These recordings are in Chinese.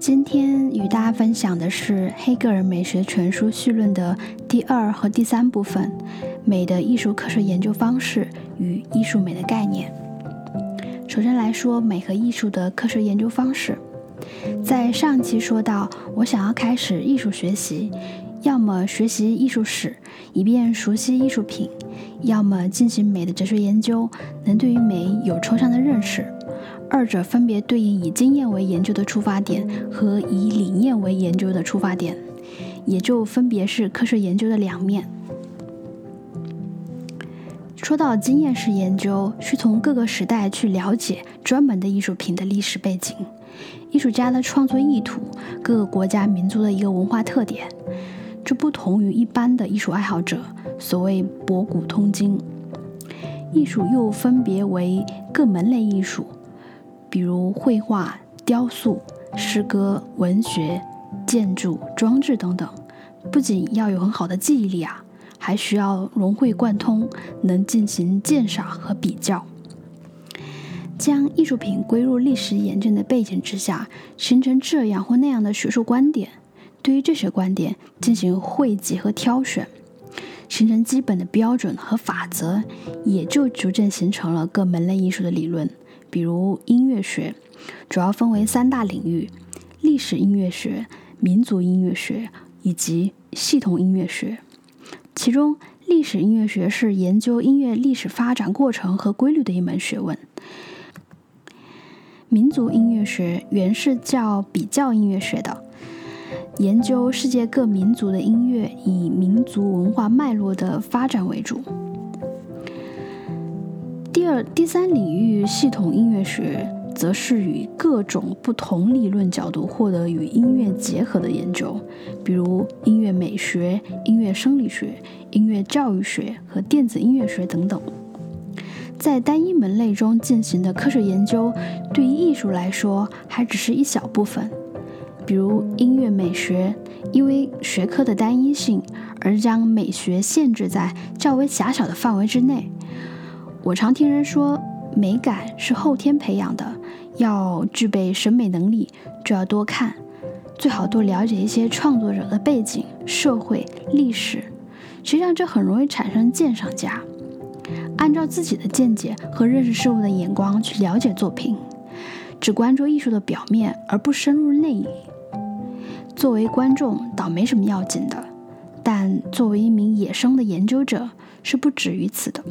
今天与大家分享的是黑格尔美学全书绪论的第2和第3部分，美的艺术科学研究方式与艺术美的概念。首先来说美和艺术的科学研究方式。在上期说到，我想要开始艺术学习，要么学习艺术史，以便熟悉艺术品，要么进行美的哲学研究，能对于美有抽象的认识。二者分别对应以经验为研究的出发点和以理念为研究的出发点，也就分别是科学研究的两面。说到经验式研究，是从各个时代去了解专门的艺术品的历史背景、艺术家的创作意图、各个国家民族的一个文化特点。这不同于一般的艺术爱好者，所谓博古通今。艺术又分别为各门类艺术，比如绘画、雕塑、诗歌、文学、建筑、装置等等，不仅要有很好的记忆力啊，还需要融会贯通，能进行鉴赏和比较。将艺术品归入历史研究的背景之下，形成这样或那样的学术观点，对于这些观点进行汇集和挑选，形成基本的标准和法则，也就逐渐形成了各门类艺术的理论。比如音乐学主要分为3大领域：历史音乐学、民族音乐学以及系统音乐学。其中历史音乐学是研究音乐历史发展过程和规律的一门学问。民族音乐学原是叫比较音乐学的，研究世界各民族的音乐，以民族文化脉络的发展为主。第3领域系统音乐学，则是与各种不同理论角度获得与音乐结合的研究，比如音乐美学、音乐生理学、音乐教育学和电子音乐学等等。在单一门类中进行的科学研究，对于艺术来说还只是一小部分。比如音乐美学，因为学科的单一性而将美学限制在较为狭小的范围之内。我常听人说，美感是后天培养的，要具备审美能力，就要多看，最好多了解一些创作者的背景、社会、历史。实际上，这很容易产生鉴赏家，按照自己的见解和认识事物的眼光去了解作品，只关注艺术的表面而不深入内里。作为观众倒没什么要紧的，但作为一名野生的研究者是不止于此的。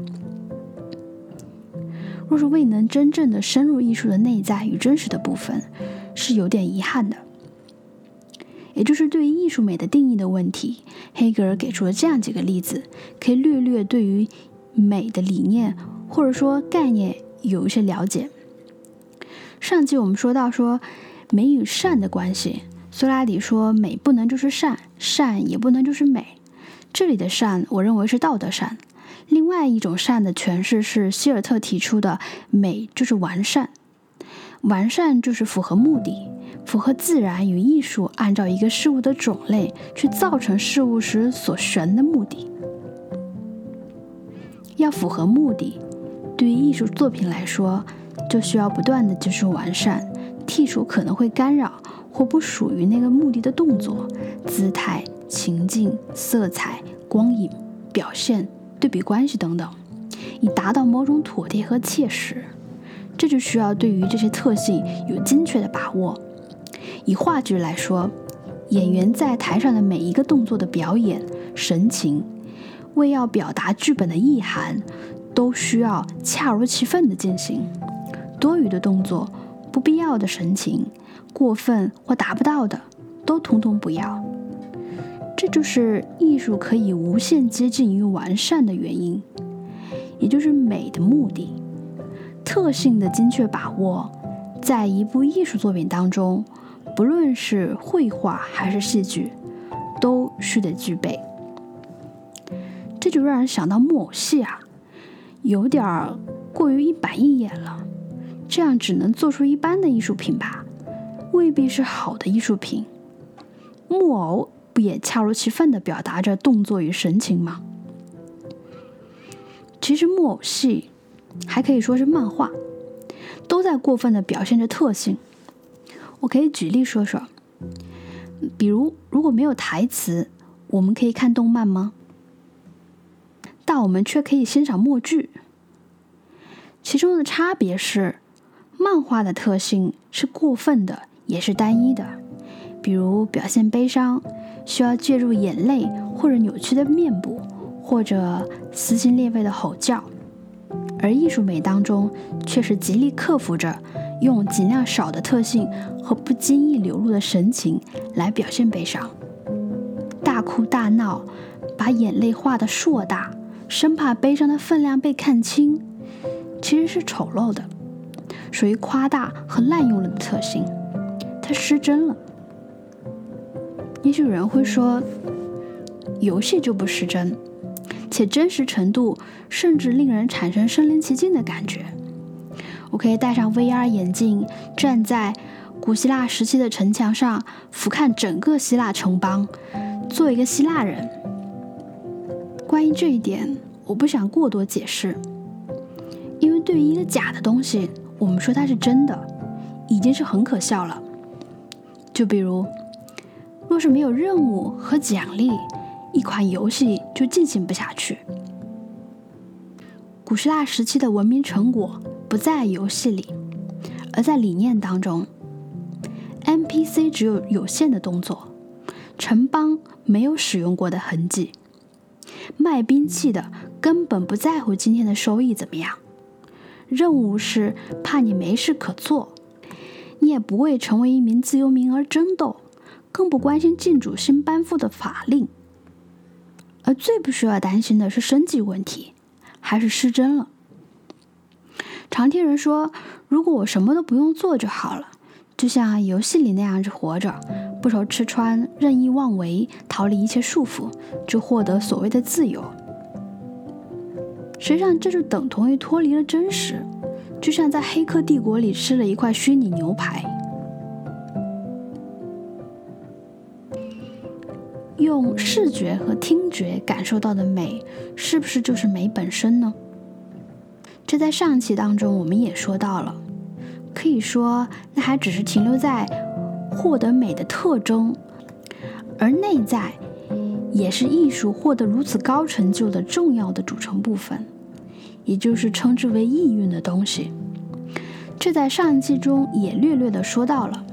若是未能真正的深入艺术的内在与真实的部分，是有点遗憾的。也就是对于艺术美的定义的问题，黑格尔给出了这样几个例子，可以略略对于美的理念或者说概念有一些了解。上期我们说到说美与善的关系，苏拉底说美不能就是善，善也不能就是美。这里的善，我认为是道德善。另外一种善的诠释是希尔特提出的，美就是完善，完善就是符合目的，符合自然与艺术按照一个事物的种类去造成事物时所悬的目的。要符合目的，对于艺术作品来说，就需要不断的接触完善，剔除可能会干扰或不属于那个目的的动作、姿态、情境、色彩、光影、表现、对比关系等等，以达到某种妥帖和切实。这就需要对于这些特性有精确的把握。以话剧来说，演员在台上的每一个动作的表演、神情，为要表达剧本的意涵，都需要恰如其分的进行。多余的动作、不必要的神情、过分或达不到的，都统统不要。这就是艺术可以无限接近于完善的原因，也就是美的目的。特性的精确把握，在一部艺术作品当中，不论是绘画还是戏剧，都需得具备。这就让人想到木偶戏啊，有点过于一板一眼了，这样只能做出一般的艺术品吧，未必是好的艺术品。木偶也恰如其分地表达着动作与神情吗？其实木偶戏还可以说是漫画，都在过分地表现着特性。我可以举例说说，比如，如果没有台词，我们可以看动漫吗？但我们却可以欣赏默剧。其中的差别是，漫画的特性是过分的，也是单一的，比如表现悲伤，需要借助眼泪或者扭曲的面部，或者撕心裂肺的吼叫。而艺术美当中却是极力克服着用尽量少的特性和不经意流露的神情来表现悲伤，大哭大闹，把眼泪画得硕大，生怕悲伤的分量被看清，其实是丑陋的，属于夸大和滥用了的特性，它失真了。也许有人会说，游戏就不失真，且真实程度甚至令人产生身临其境的感觉。我可以戴上 VR 眼镜，站在古希腊时期的城墙上，俯瞰整个希腊城邦，做一个希腊人。关于这一点，我不想过多解释，因为对于一个假的东西，我们说它是真的，已经是很可笑了。就比如，若是没有任务和奖励，一款游戏就进行不下去。古希腊时期的文明成果不在游戏里，而在理念当中。NPC 只有有限的动作，城邦没有使用过的痕迹，卖兵器的根本不在乎今天的收益怎么样，任务是怕你没事可做，你也不为成为一名自由民而争斗，更不关心禁主新颁布的法令。而最不需要担心的是生计问题，还是失真了。常听人说，如果我什么都不用做就好了，就像游戏里那样子活着，不愁吃穿，任意妄为，逃离一切束缚，就获得所谓的自由。实际上这就等同于脱离了真实，就像在黑客帝国里吃了一块虚拟牛排。用视觉和听觉感受到的美，是不是就是美本身呢？这在上期当中我们也说到了，可以说那还只是停留在获得美的特征，而内在也是艺术获得如此高成就的重要的组成部分，也就是称之为意蕴的东西。这在上期中也略略的说到了。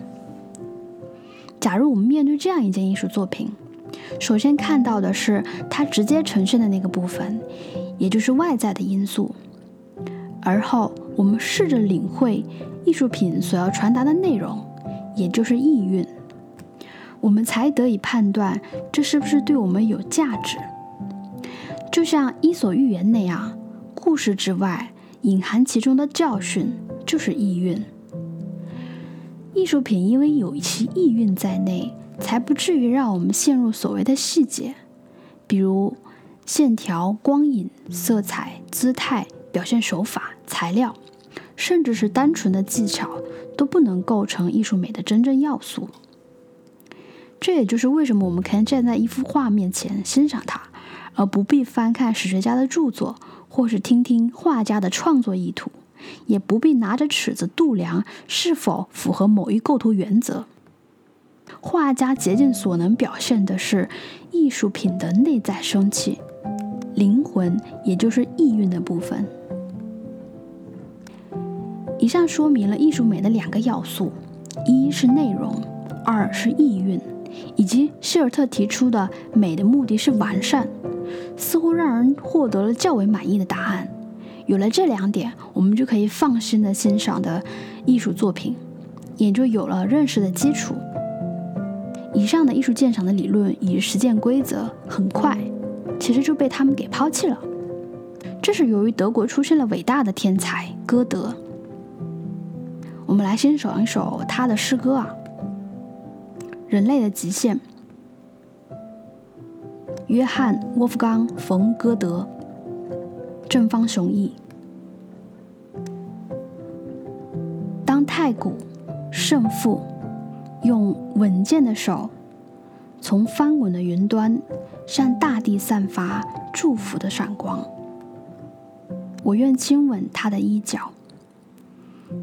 假如我们面对这样一件艺术作品，首先看到的是它直接呈现的那个部分，也就是外在的因素。而后我们试着领会艺术品所要传达的内容，也就是意蕴，我们才得以判断这是不是对我们有价值。就像《伊索寓言》那样，故事之外隐含其中的教训就是意蕴。艺术品因为有其意蕴在内，才不至于让我们陷入所谓的细节，比如线条、光影、色彩、姿态、表现手法、材料，甚至是单纯的技巧，都不能构成艺术美的真正要素。这也就是为什么我们可以站在一幅画面前欣赏它，而不必翻看史学家的著作，或是听听画家的创作意图，也不必拿着尺子度量是否符合某一构图原则。画家竭尽所能表现的是艺术品的内在生气，灵魂，也就是意蕴的部分。以上说明了艺术美的两个要素，一是内容，二是意蕴，以及希尔特提出的美的目的是完善，似乎让人获得了较为满意的答案。有了这两点，我们就可以放心的欣赏的艺术作品，也就有了认识的基础。以上的艺术鉴赏的理论与实践规则，很快其实就被他们给抛弃了。这是由于德国出现了伟大的天才歌德。我们来欣赏一首他的诗歌人类的极限，约翰·沃夫冈·冯·歌德，正方雄译。当太古圣父用稳健的手从翻滚的云端向大地散发祝福的闪光，我愿亲吻他的衣角，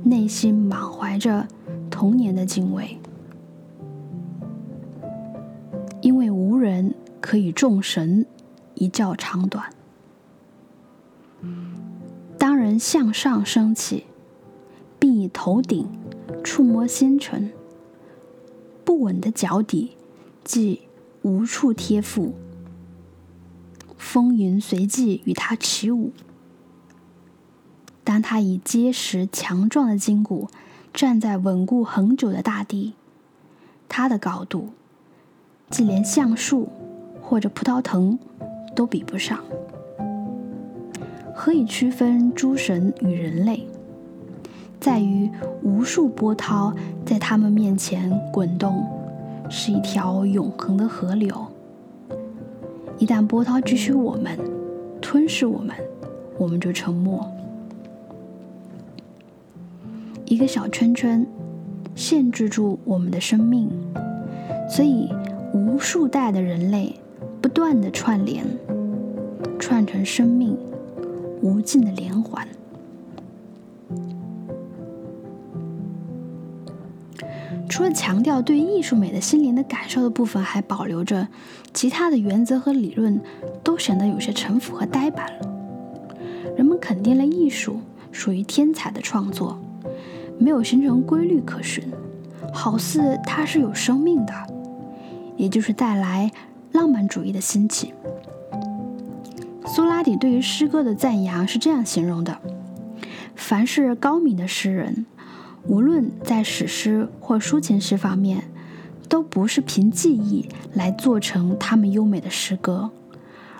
内心满怀着童年的敬畏。可以众神一较长短。当人向上升起，并以头顶触摸星辰，不稳的脚底即无处贴附，风云随即与他起舞。当他以结实强壮的筋骨站在稳固恒久的大地，他的高度即连橡树或者葡萄藤都比不上。何以区分诸神与人类？在于无数波涛在他们面前滚动，是一条永恒的河流。一旦波涛汲取我们，吞噬我们，我们就沉没。一个小圈圈限制住我们的生命，所以无数代的人类不断地串联，串成生命无尽的连环。除了强调对艺术美的心灵的感受的部分还保留着，其他的原则和理论都显得有些陈腐和呆板了。人们肯定了艺术属于天才的创作，没有形成规律可循，好似它是有生命的，也就是带来浪漫主义的兴起。苏拉底对于诗歌的赞扬是这样形容的：凡是高明的诗人，无论在史诗或抒情诗方面，都不是凭记忆来做成他们优美的诗歌，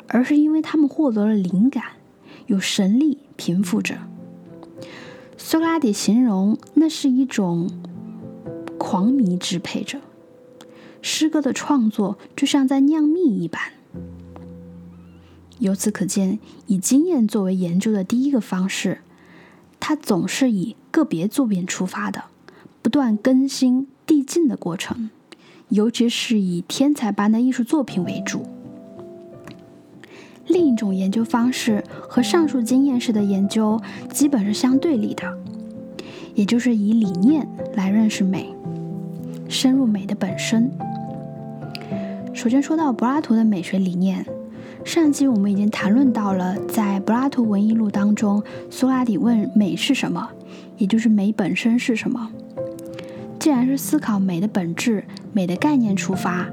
而是因为他们获得了灵感，有神力平复着。苏拉底形容那是一种狂迷支配着，诗歌的创作就像在酿蜜一般。由此可见，以经验作为研究的第一个方式，它总是以个别作品出发的，不断更新递进的过程，尤其是以天才般的艺术作品为主。另一种研究方式和上述经验式的研究基本是相对立的，也就是以理念来认识美，深入美的本身。首先说到柏拉图的美学理念，上期我们已经谈论到了，在柏拉图文艺录当中，苏拉底问美是什么，也就是美本身是什么。既然是思考美的本质、美的概念出发，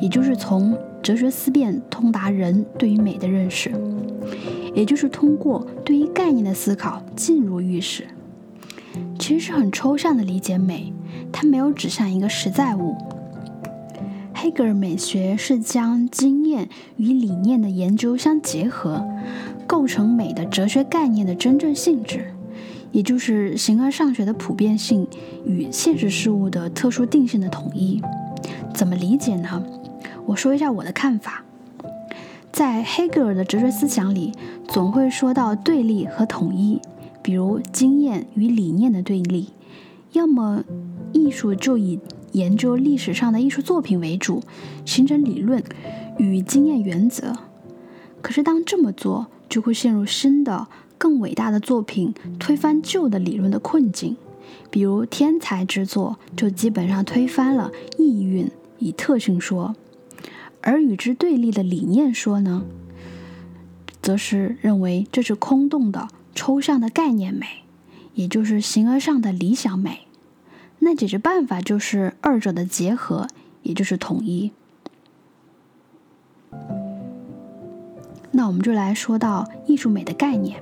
也就是从哲学思辨通达人对于美的认识，也就是通过对于概念的思考进入意识。其实是很抽象的理解美，它没有指向一个实在物。黑格尔美学是将经验与理念的研究相结合，构成美的哲学概念的真正性质，也就是形而上学的普遍性与现实事物的特殊定性的统一。怎么理解呢？我说一下我的看法。在黑格尔的哲学思想里，总会说到对立和统一，比如经验与理念的对立，要么艺术就以研究历史上的艺术作品为主，形成理论与经验原则。可是当这么做，就会陷入新的更伟大的作品推翻旧的理论的困境，比如天才之作就基本上推翻了意蕴以特性说。而与之对立的理念说呢，则是认为这是空洞的抽象的概念美，也就是形而上的理想美。那解决办法就是二者的结合，也就是统一。那我们就来说到艺术美的概念，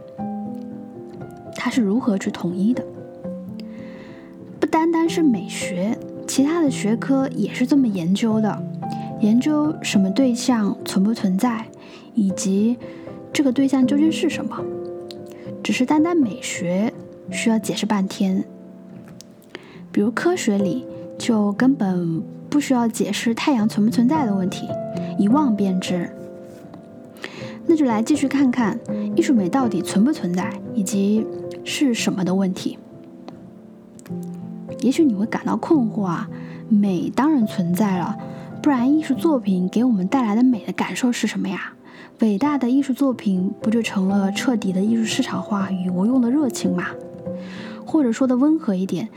它是如何去统一的。不单单是美学，其他的学科也是这么研究的，研究什么对象存不存在，以及这个对象究竟是什么。只是单单美学需要解释半天，比如科学里就根本不需要解释太阳存不存在的问题，一望便知。那就来继续看看艺术美到底存不存在以及是什么的问题。也许你会感到困惑啊，美当然存在了，不然艺术作品给我们带来的美的感受是什么呀？伟大的艺术作品不就成了彻底的艺术市场化与无用的热情吗？或者说的温和一点，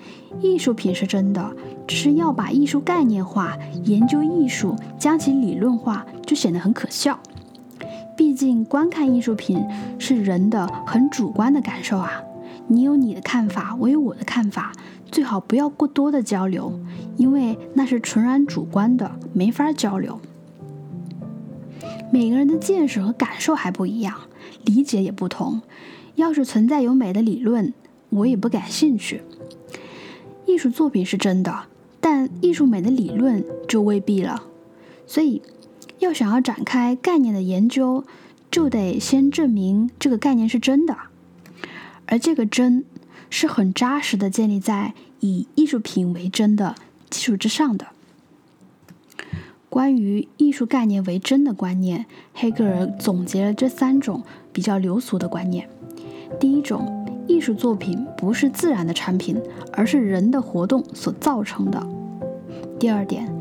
艺术品是真的，只是要把艺术概念化，研究艺术，将其理论化，就显得很可笑。毕竟观看艺术品是人的很主观的感受啊，你有你的看法，我有我的看法，最好不要过多的交流，因为那是纯然主观的，没法交流。每个人的见识和感受还不一样，理解也不同，要是存在有美的理论，我也不感兴趣。艺术作品是真的，但艺术美的理论就未必了。所以要想要展开概念的研究，就得先证明这个概念是真的，而这个真是很扎实的建立在以艺术品为真的基础之上的。关于艺术概念为真的观念，黑格尔总结了这三种比较流俗的观念。第一种，艺术作品不是自然的产品，而是人的活动所造成的。第二点，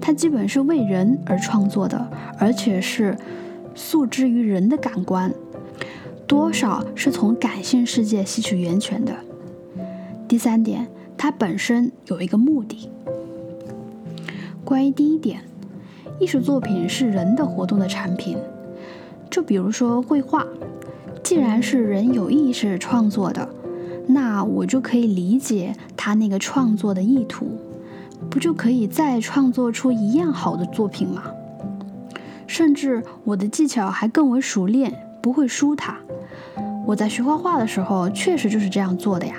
它基本是为人而创作的，而且是诉之于人的感官，多少是从感性世界吸取源泉的。第三点，它本身有一个目的。关于第一点，艺术作品是人的活动的产品，就比如说绘画，既然是人有意识创作的，那我就可以理解他那个创作的意图，不就可以再创作出一样好的作品吗？甚至我的技巧还更为熟练，不会输他。我在学画画的时候确实就是这样做的呀，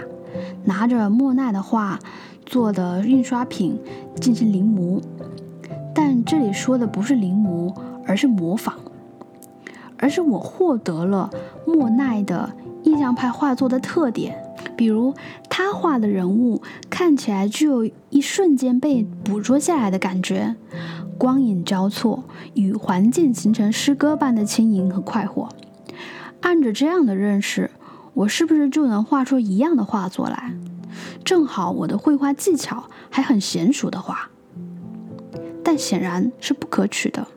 拿着莫奈的画做的印刷品进行临摹，但这里说的不是临摹，而是模仿，而是我获得了莫奈的印象派画作的特点，比如他画的人物看起来具有一瞬间被捕捉下来的感觉，光影交错，与环境形成诗歌般的轻盈和快活。按着这样的认识，我是不是就能画出一样的画作来？正好我的绘画技巧还很娴熟的话，但显然是不可取的。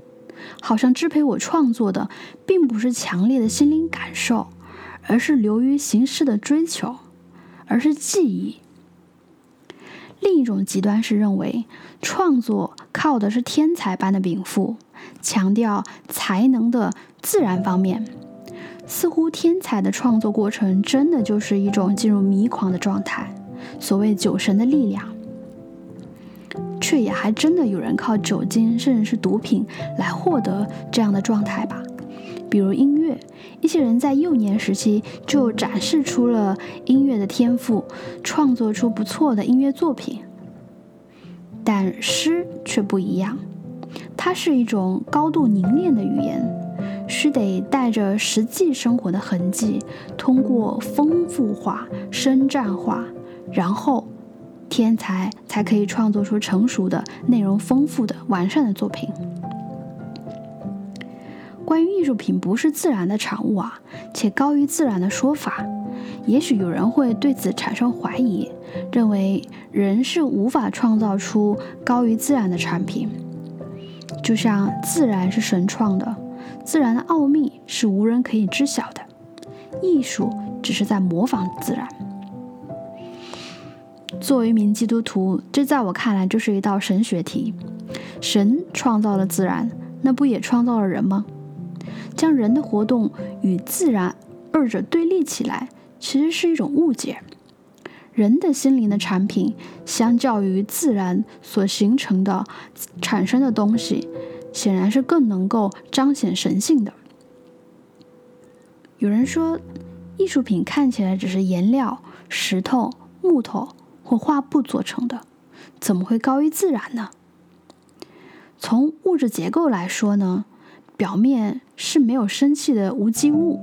好像支配我创作的并不是强烈的心灵感受，而是流于形式的追求，而是记忆。另一种极端是认为创作靠的是天才般的禀赋，强调才能的自然方面，似乎天才的创作过程真的就是一种进入迷狂的状态，所谓酒神的力量。却也还真的有人靠酒精甚至是毒品来获得这样的状态吧，比如音乐，一些人在幼年时期就展示出了音乐的天赋，创作出不错的音乐作品。但诗却不一样，它是一种高度凝练的语言，诗得带着实际生活的痕迹，通过丰富化、深湛化，然后天才才可以创作出成熟的、内容丰富的、完善的作品。关于艺术品不是自然的产物啊，且高于自然的说法，也许有人会对此产生怀疑，认为人是无法创造出高于自然的产品。就像自然是神创的，自然的奥秘是无人可以知晓的，艺术只是在模仿自然。作为一名基督徒，这在我看来就是一道神学题。神创造了自然，那不也创造了人吗？将人的活动与自然二者对立起来，其实是一种误解。人的心灵的产品，相较于自然所形成的、产生的东西，显然是更能够彰显神性的。有人说，艺术品看起来只是颜料、石头、木头或画布做成的，怎么会高于自然呢？从物质结构来说呢，表面是没有生气的无机物，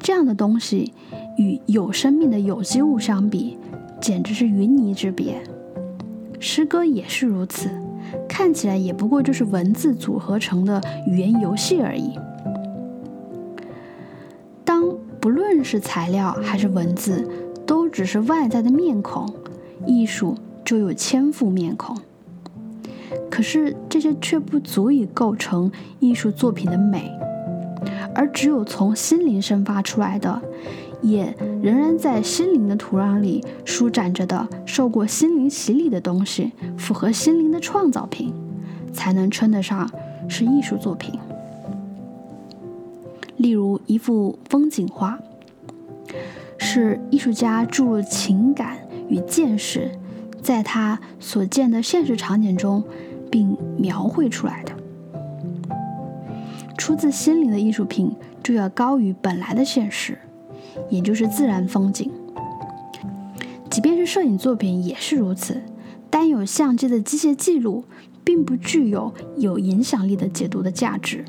这样的东西与有生命的有机物相比，简直是云泥之别。诗歌也是如此，看起来也不过就是文字组合成的语言游戏而已。当不论是材料还是文字，都只是外在的面孔，艺术就有千副面孔。可是这些却不足以构成艺术作品的美，而只有从心灵生发出来的，也仍然在心灵的土壤里舒展着的受过心灵洗礼的东西，符合心灵的创造品，才能称得上是艺术作品。例如一幅风景画，是艺术家注入情感与见识，在他所见的现实场景中并描绘出来的。出自心灵的艺术品就要高于本来的现实，也就是自然风景。即便是摄影作品也是如此，单有相机的机械记录并不具有有影响力的解读的价值，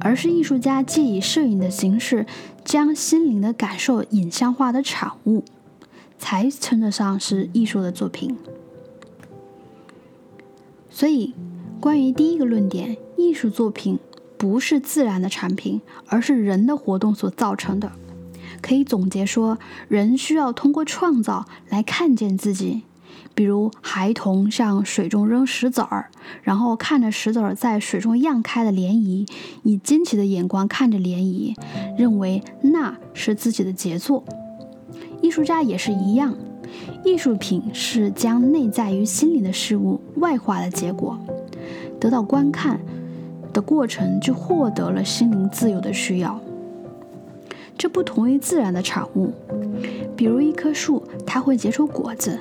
而是艺术家借以摄影的形式将心灵的感受影像化的产物，才称得上是艺术的作品。所以关于第一个论点，艺术作品不是自然的产品，而是人的活动所造成的，可以总结说，人需要通过创造来看见自己。比如孩童向水中扔石子儿，然后看着石子儿在水中漾开的涟漪，以惊奇的眼光看着涟漪，认为那是自己的杰作。艺术家也是一样，艺术品是将内在于心理的事物外化的结果，得到观看的过程就获得了心灵自由的需要。这不同于自然的产物，比如一棵树，它会结出果子，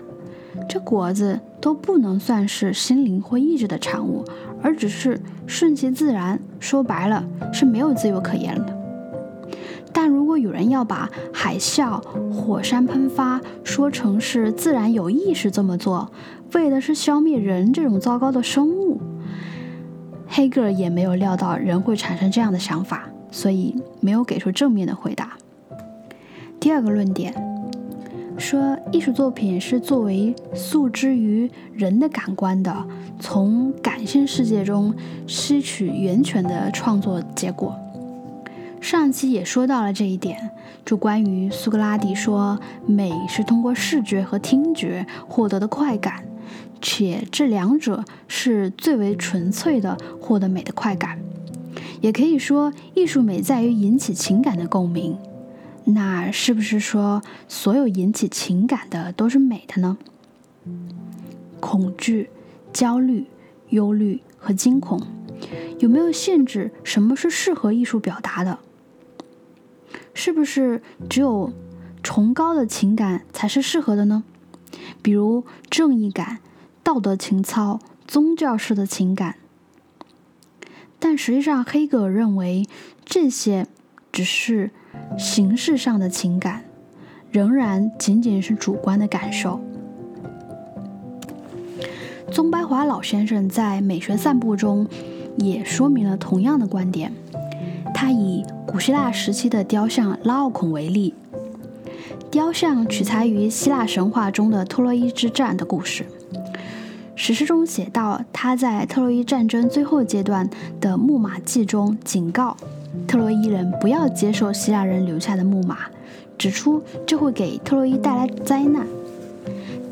这果子都不能算是心灵或意志的产物，而只是顺其自然，说白了是没有自由可言的。但如果有人要把海啸、火山喷发说成是自然有意识这么做，为的是消灭人这种糟糕的生物，黑格尔也没有料到人会产生这样的想法，所以没有给出正面的回答。第二个论点说，艺术作品是作为诉之于人的感官的，从感性世界中吸取源泉的创作结果。上期也说到了这一点，就关于苏格拉底说美是通过视觉和听觉获得的快感，且这两者是最为纯粹的获得美的快感。也可以说，艺术美在于引起情感的共鸣。那是不是说所有引起情感的都是美的呢？恐惧、焦虑、忧虑和惊恐，有没有限制什么是适合艺术表达的？是不是只有崇高的情感才是适合的呢？比如正义感、道德情操、宗教式的情感。但实际上，黑格尔认为这些只是形式上的情感，仍然仅仅是主观的感受。宗白华老先生在《美学散步》中也说明了同样的观点。他以古希腊时期的雕像拉奥孔为例，雕像取材于希腊神话中的特洛伊之战的故事。史诗中写到，他在特洛伊战争最后阶段的木马记中警告特洛伊人不要接受希腊人留下的木马，指出这会给特洛伊带来灾难。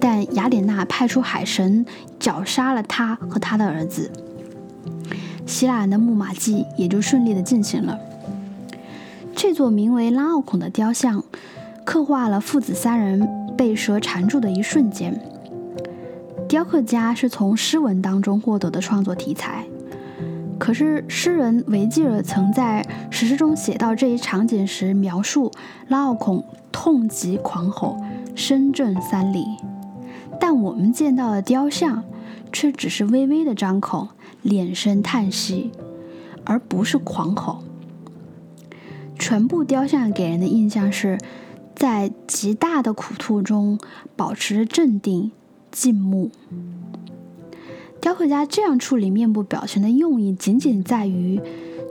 但雅典娜派出海神绞杀了他和他的儿子，希腊人的木马祭也就顺利的进行了。这座名为拉奥孔的雕像刻画了父子三人被蛇缠住的一瞬间。雕刻家是从诗文当中获得的创作题材，可是诗人维吉尔曾在史诗中写到这一场景时描述拉奥孔痛极狂吼，声震三里，但我们见到的雕像却只是微微的张口，连声叹息，而不是狂吼。全部雕像给人的印象是在极大的苦痛中保持镇定静默。雕刻家这样处理面部表情的用意，仅仅在于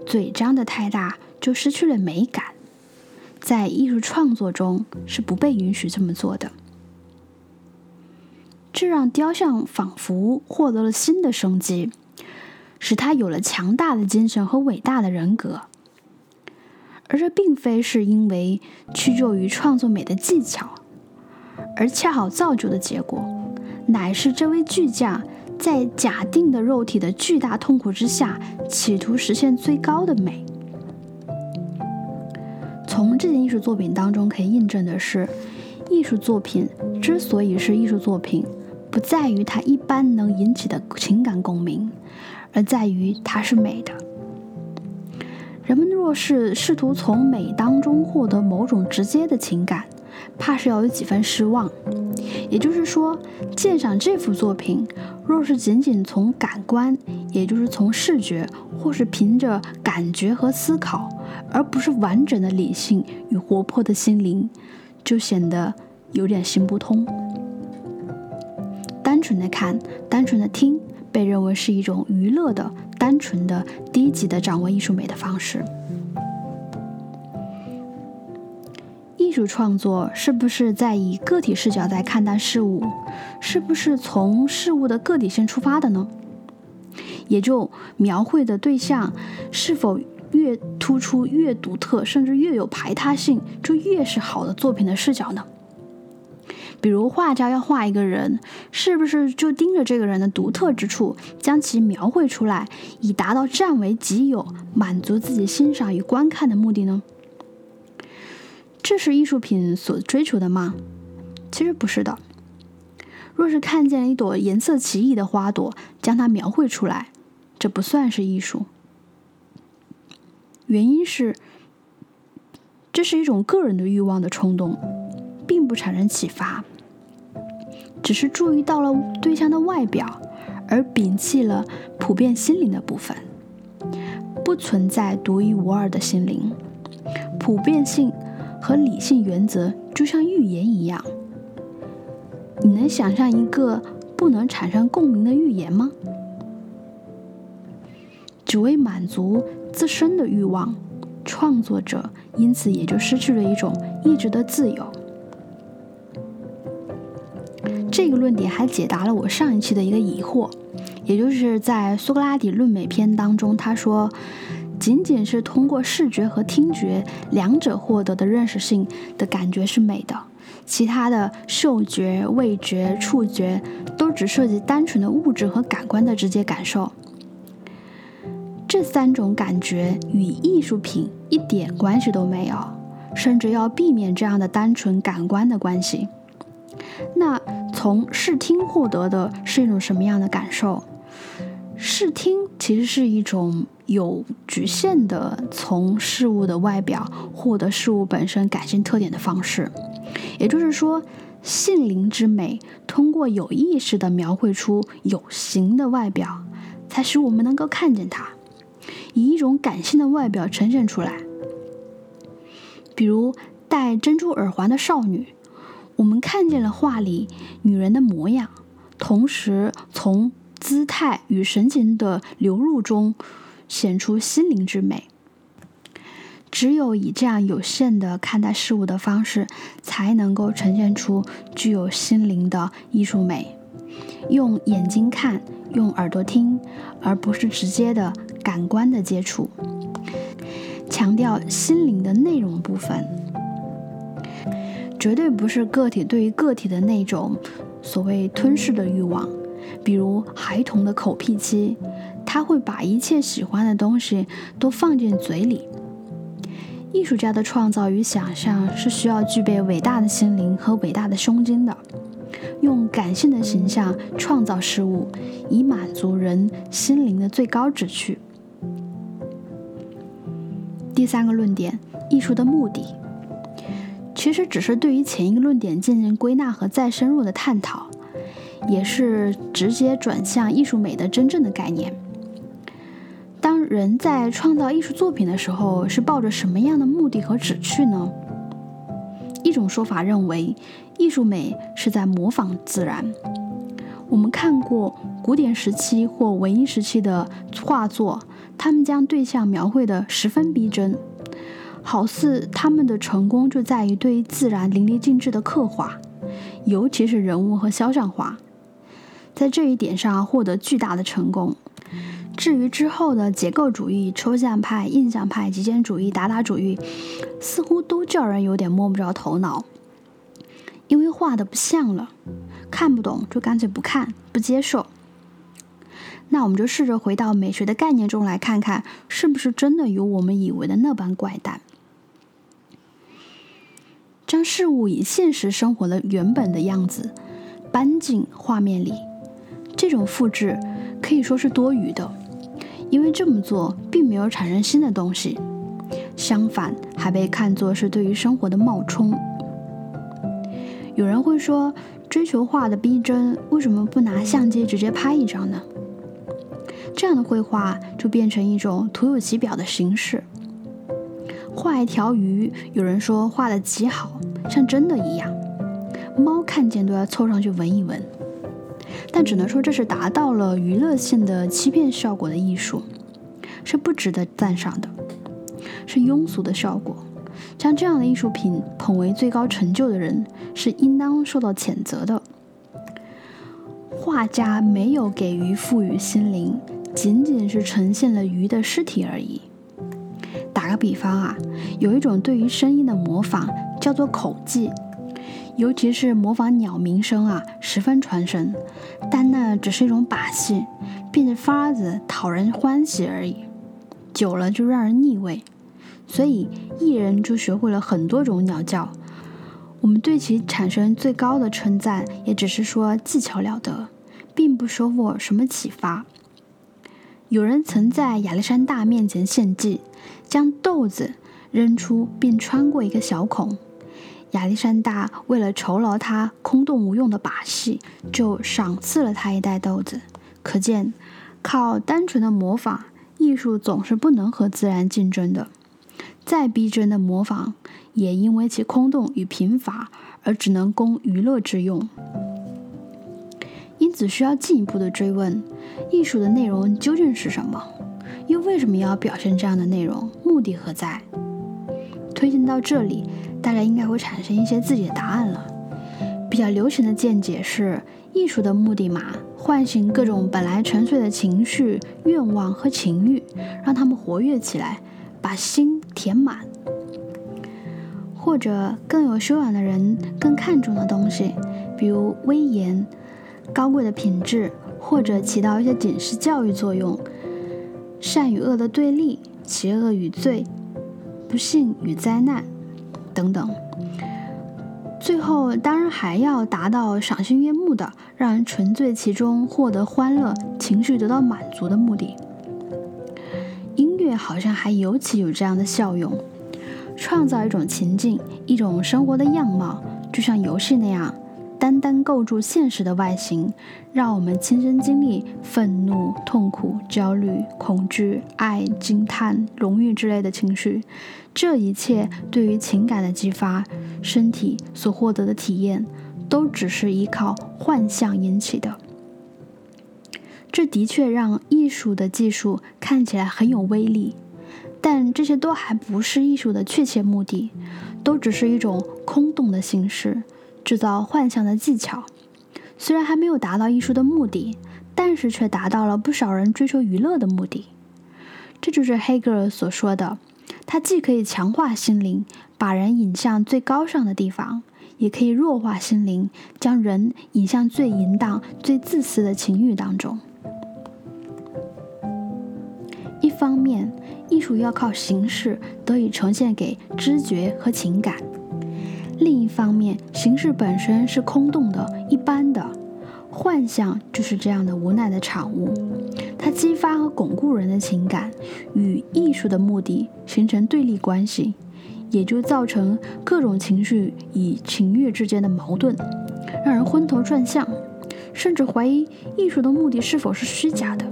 嘴张得太大就失去了美感，在艺术创作中是不被允许这么做的。这让雕像仿佛获得了新的生机，使它有了强大的精神和伟大的人格。而这并非是因为屈就于创作美的技巧，而恰好造就的结果，乃是这位巨匠在假定的肉体的巨大痛苦之下，企图实现最高的美。从从这件艺术作品当中可以印证的是，艺术作品之所以是艺术作品，不在于它一般能引起的情感共鸣，而在于它是美的。人们若是试图从美当中获得某种直接的情感，怕是要有几分失望。也就是说，鉴赏这幅作品，若是仅仅从感官，也就是从视觉，或是凭着感觉和思考，而不是完整的理性与活泼的心灵，就显得有点行不通。单纯的看，单纯的听，被认为是一种娱乐的、单纯的、低级的掌握艺术美的方式。艺术创作是不是在以个体视角在看待事物，是不是从事物的个体性出发的呢？也就描绘的对象是否越突出、越独特，甚至越有排他性，就越是好的作品的视角呢？比如画家要画一个人，是不是就盯着这个人的独特之处，将其描绘出来，以达到占为己有，满足自己欣赏与观看的目的呢？这是艺术品所追求的吗？其实不是的。若是看见一朵颜色奇异的花朵，将它描绘出来，这不算是艺术。原因是，这是一种个人的欲望的冲动，并不产生启发，只是注意到了对象的外表，而摒弃了普遍心灵的部分。不存在独一无二的心灵，普遍性和理性原则就像预言一样，你能想象一个不能产生共鸣的预言吗？只为满足自身的欲望，创作者因此也就失去了一种意志的自由。这个论点还解答了我上一期的一个疑惑，也就是在苏格拉底论美篇当中，他说仅仅是通过视觉和听觉两者获得的认识性的感觉是美的，其他的嗅觉、味觉、触觉都只涉及单纯的物质和感官的直接感受。这三种感觉与艺术品一点关系都没有，甚至要避免这样的单纯感官的关系。那从视听获得的是一种什么样的感受？视听其实是一种有局限的从事物的外表获得事物本身感性特点的方式，也就是说，性灵之美通过有意识的描绘出有形的外表，才使我们能够看见它，以一种感性的外表呈现出来。比如戴珍珠耳环的少女，我们看见了画里女人的模样，同时从姿态与神情的流露中显出心灵之美。只有以这样有限的看待事物的方式，才能够呈现出具有心灵的艺术美。用眼睛看，用耳朵听，而不是直接的感官的接触，强调心灵的内容部分，绝对不是个体对于个体的那种所谓吞噬的欲望。比如孩童的口癖期，他会把一切喜欢的东西都放进嘴里。艺术家的创造与想象是需要具备伟大的心灵和伟大的胸襟的，用感性的形象创造事物，以满足人心灵的最高旨趣。第三个论点，艺术的目的，其实只是对于前一个论点进行归纳和再深入的探讨，也是直接转向艺术美的真正的概念。当人在创造艺术作品的时候，是抱着什么样的目的和旨趣呢？一种说法认为，艺术美是在模仿自然。我们看过古典时期或文艺时期的画作，他们将对象描绘得十分逼真，好似他们的成功就在于对于自然淋漓尽致的刻画，尤其是人物和肖像画，在这一点上获得巨大的成功。至于之后的结构主义、抽象派、印象派、极简主义、达达主义，似乎都叫人有点摸不着头脑，因为画的不像了，看不懂就干脆不看，不接受。那我们就试着回到美学的概念中来看看，是不是真的有我们以为的那般怪诞。将事物以现实生活的原本的样子搬进画面里。这种复制可以说是多余的，因为这么做并没有产生新的东西，相反还被看作是对于生活的冒充。有人会说，追求画的逼真，为什么不拿相机直接拍一张呢？这样的绘画就变成一种徒有其表的形式。画一条鱼，有人说画得极好，像真的一样，猫看见都要凑上去闻一闻。但只能说这是达到了娱乐性的欺骗效果的艺术，是不值得赞赏的，是庸俗的效果。将这样的艺术品捧为最高成就的人，是应当受到谴责的。画家没有给鱼赋予心灵，仅仅是呈现了鱼的尸体而已。打个比方啊，有一种对于声音的模仿叫做口技，尤其是模仿鸟鸣声啊，十分传神，但那只是一种把戏，变着法子讨人欢喜而已，久了就让人腻味。所以艺人就学会了很多种鸟叫，我们对其产生最高的称赞，也只是说技巧了得，并不收获什么启发。有人曾在亚历山大面前献技，将豆子扔出并穿过一个小孔，亚历山大为了酬劳他空洞无用的把戏，就赏赐了他一袋豆子。可见，靠单纯的模仿，艺术总是不能和自然竞争的。再逼真的模仿，也因为其空洞与贫乏而只能供娱乐之用。因此需要进一步的追问，艺术的内容究竟是什么？又为什么要表现这样的内容？目的何在？推荐到这里，大家应该会产生一些自己的答案了。比较流行的见解是，艺术的目的嘛，唤醒各种本来沉睡的情绪、愿望和情欲，让他们活跃起来，把心填满。或者更有修养的人更看重的东西，比如威严、高贵的品质，或者起到一些警示教育作用，善与恶的对立，邪恶与罪，不幸与灾难等等。最后当然还要达到赏心悦目的，让人沉醉其中，获得欢乐，情绪得到满足的目的。音乐好像还尤其有这样的效用，创造一种情境，一种生活的样貌，就像游戏那样，单单构筑现实的外形，让我们亲身经历愤怒、痛苦、焦虑、恐惧、爱、惊叹、荣誉之类的情绪。这一切对于情感的激发，身体所获得的体验，都只是依靠幻象引起的。这的确让艺术的技术看起来很有威力，但这些都还不是艺术的确切目的，都只是一种空洞的形式，制造幻象的技巧。虽然还没有达到艺术的目的，但是却达到了不少人追求娱乐的目的。这就是黑格尔所说的，它既可以强化心灵，把人引向最高尚的地方，也可以弱化心灵，将人引向最淫荡、最自私的情欲当中。一方面，艺术要靠形式得以呈现给知觉和情感；另一方面，形式本身是空洞的、一般的，幻象就是这样的无奈的产物。它激发和巩固人的情感，与艺术的目的形成对立关系，也就造成各种情绪与情欲之间的矛盾，让人昏头转向，甚至怀疑艺术的目的是否是虚假的。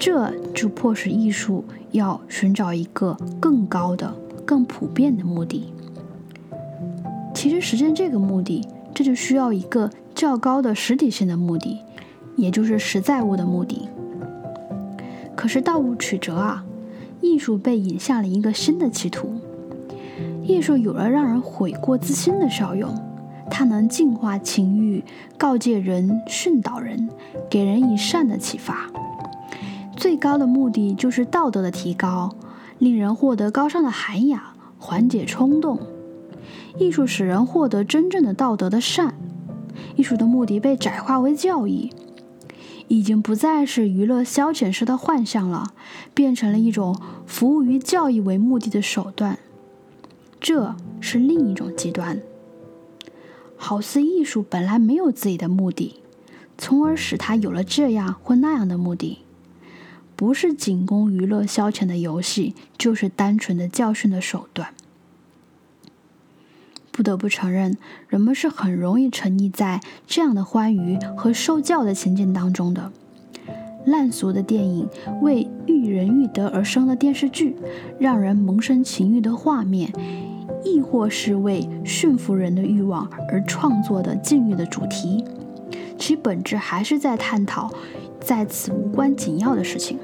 这就迫使艺术要寻找一个更高的、更普遍的目的。其实实现这个目的，这就需要一个较高的实体性的目的，也就是实在物的目的。可是道路曲折啊，艺术被引向了一个新的歧途。艺术有了让人悔过自新的效用，它能净化情欲，告诫人，训导人，给人以善的启发。最高的目的就是道德的提高，令人获得高尚的涵养，缓解冲动。艺术使人获得真正的道德的善，艺术的目的被窄化为教义，已经不再是娱乐消遣式的幻象了，变成了一种服务于教义为目的的手段。这是另一种极端。好似艺术本来没有自己的目的，从而使它有了这样或那样的目的，不是仅供娱乐消遣的游戏，就是单纯的教训的手段。不得不承认，人们是很容易沉溺在这样的欢愉和受教的情境当中的。烂俗的电影，为育人育德而生的电视剧，让人萌生情欲的画面，亦或是为驯服人的欲望而创作的禁欲的主题，其本质还是在探讨在此无关紧要的事情。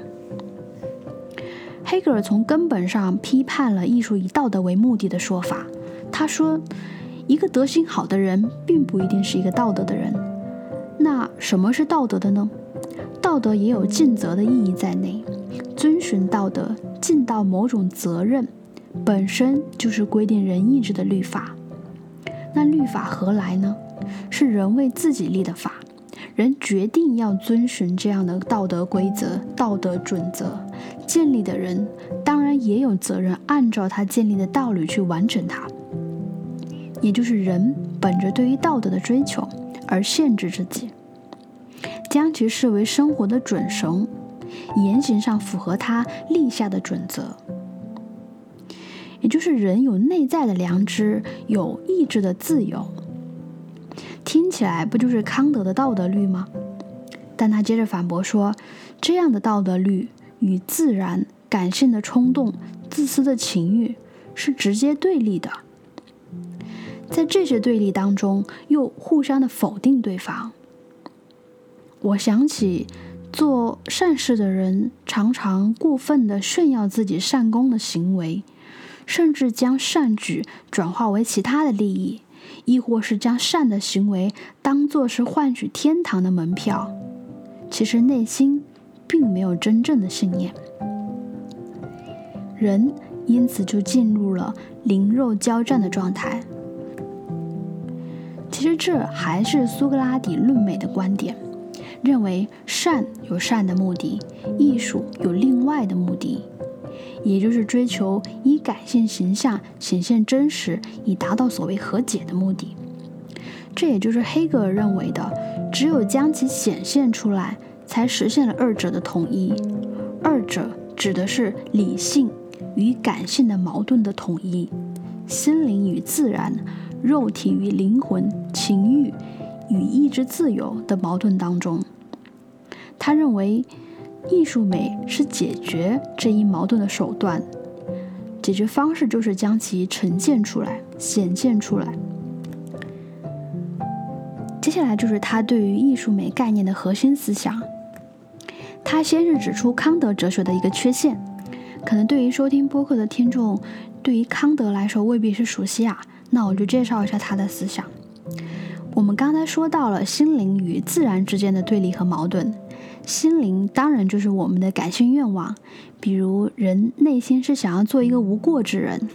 黑格尔从根本上批判了艺术以道德为目的的说法。他说，一个德行好的人并不一定是一个道德的人。那什么是道德的呢？道德也有尽责的意义在内，遵循道德，尽到某种责任，本身就是规定人意志的律法。那律法何来呢？是人为自己立的法，人决定要遵循这样的道德规则、道德准则，建立的人当然也有责任按照他建立的道理去完整它。也就是人本着对于道德的追求而限制自己，将其视为生活的准绳，言行上符合他立下的准则。也就是人有内在的良知，有意志的自由。听起来不就是康德的道德律吗？但他接着反驳说，这样的道德律与自然、感性的冲动、自私的情欲是直接对立的。在这些对立当中，又互相的否定对方。我想起做善事的人常常过分的炫耀自己善功的行为，甚至将善举转化为其他的利益，亦或是将善的行为当作是换取天堂的门票，其实内心并没有真正的信念。人因此就进入了灵肉交战的状态。其实这还是苏格拉底论美的观点，认为善有善的目的，艺术有另外的目的，也就是追求以感性形象显现真实，以达到所谓和解的目的。这也就是黑格尔认为的，只有将其显现出来，才实现了二者的统一。二者指的是理性与感性的矛盾的统一，心灵与自然，肉体与灵魂，情欲与意志自由的矛盾当中。他认为艺术美是解决这一矛盾的手段，解决方式就是将其呈现出来、显现出来。接下来就是他对于艺术美概念的核心思想。他先是指出康德哲学的一个缺陷，可能对于收听播客的听众，对于康德来说未必是熟悉啊，那我就介绍一下他的思想。我们刚才说到了心灵与自然之间的对立和矛盾，心灵当然就是我们的感性愿望，比如人内心是想要做一个无过之人，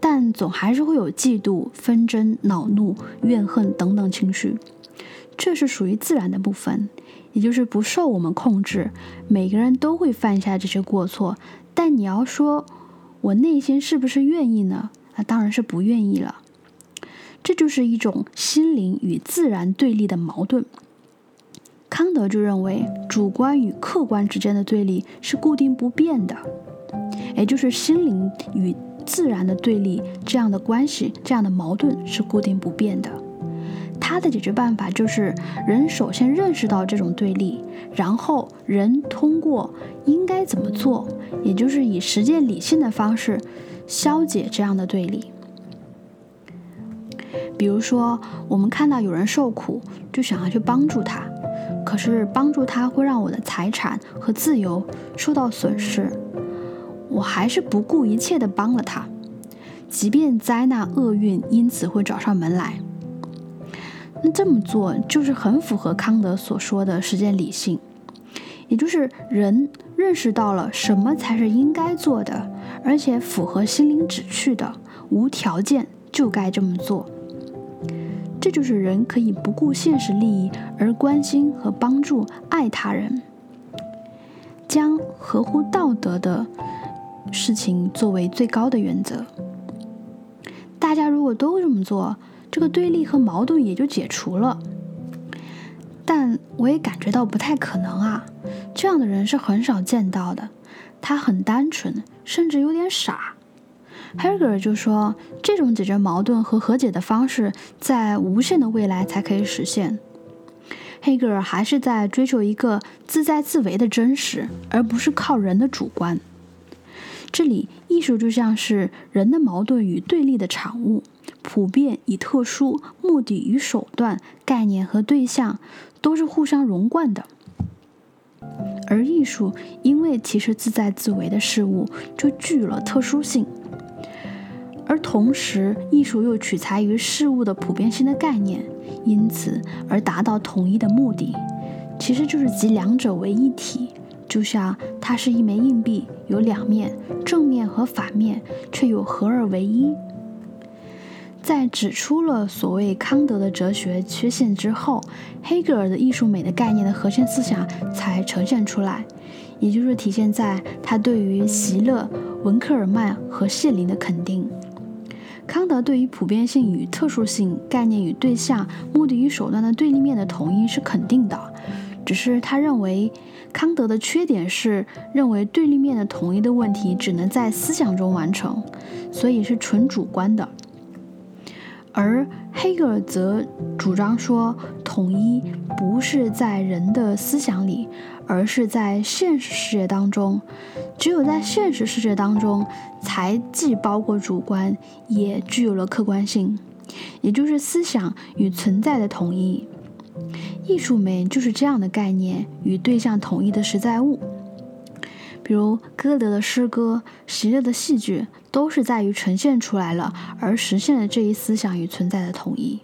但总还是会有嫉妒、纷争、恼怒、怨恨等等情绪，这是属于自然的部分，也就是不受我们控制，每个人都会犯下这些过错。但你要说我内心是不是愿意呢？那当然是不愿意了。这就是一种心灵与自然对立的矛盾。康德就认为主观与客观之间的对立是固定不变的，也就是心灵与自然的对立，这样的关系、这样的矛盾是固定不变的。他的解决办法就是人首先认识到这种对立，然后人通过应该怎么做，也就是以实践理性的方式消解这样的对立。比如说，我们看到有人受苦，就想要去帮助他，可是帮助他会让我的财产和自由受到损失，我还是不顾一切地帮了他，即便灾难厄运因此会找上门来。那这么做就是很符合康德所说的实践理性，也就是人认识到了什么才是应该做的，而且符合心灵旨趣的，无条件就该这么做。这就是人可以不顾现实利益而关心和帮助爱他人，将合乎道德的事情作为最高的原则。大家如果都这么做，这个对立和矛盾也就解除了。但我也感觉到不太可能啊，这样的人是很少见到的，他很单纯，甚至有点傻。Heger 就说，这种解决矛盾和和解的方式在无限的未来才可以实现。Heger 还是在追求一个自在自为的真实，而不是靠人的主观。这里艺术就像是人的矛盾与对立的产物，普遍与特殊，目的与手段，概念和对象都是互相融贯的。而艺术因为其实自在自为的事物就具了特殊性，而同时艺术又取材于事物的普遍性的概念，因此而达到统一的目的，其实就是集两者为一体。就像它是一枚硬币，有两面，正面和反面，却又合二为一。在指出了所谓康德的哲学缺陷之后，黑格尔的艺术美的概念的核心思想才呈现出来，也就是体现在他对于席勒、文克尔曼和谢林的肯定。康德对于普遍性与特殊性、概念与对象、目的与手段的对立面的统一是肯定的，只是他认为康德的缺点是认为对立面的统一的问题只能在思想中完成，所以是纯主观的。而黑格尔则主张说，统一不是在人的思想里，而是在现实世界当中，只有在现实世界当中才既包括主观，也具有了客观性，也就是思想与存在的统一。艺术美就是这样的概念与对象统一的实在物，比如歌德的诗歌、席勒的戏剧，都是在于呈现出来了而实现了这一思想与存在的统一。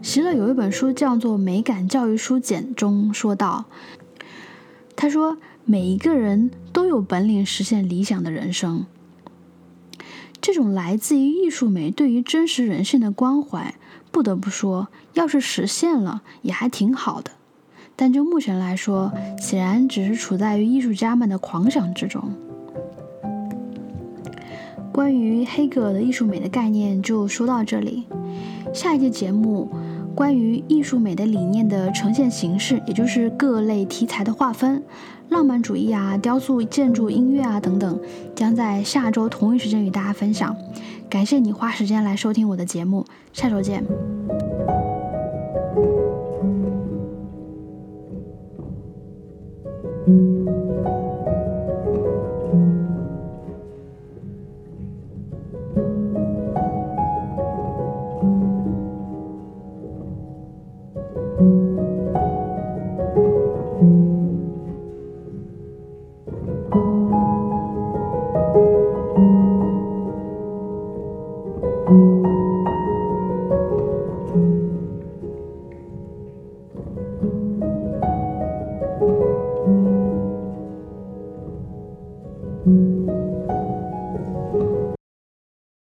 席勒有一本书叫做《美感教育书简》中说道，他说每一个人都有本领实现理想的人生。这种来自于艺术美对于真实人性的关怀，不得不说，要是实现了也还挺好的，但就目前来说，显然只是处在于艺术家们的狂想之中。关于黑格尔的艺术美的概念就说到这里，下一期节目关于艺术美的理念的呈现形式，也就是各类题材的划分，浪漫主义啊、雕塑、建筑、音乐啊等等，将在下周同一时间与大家分享。感谢你花时间来收听我的节目，下周见。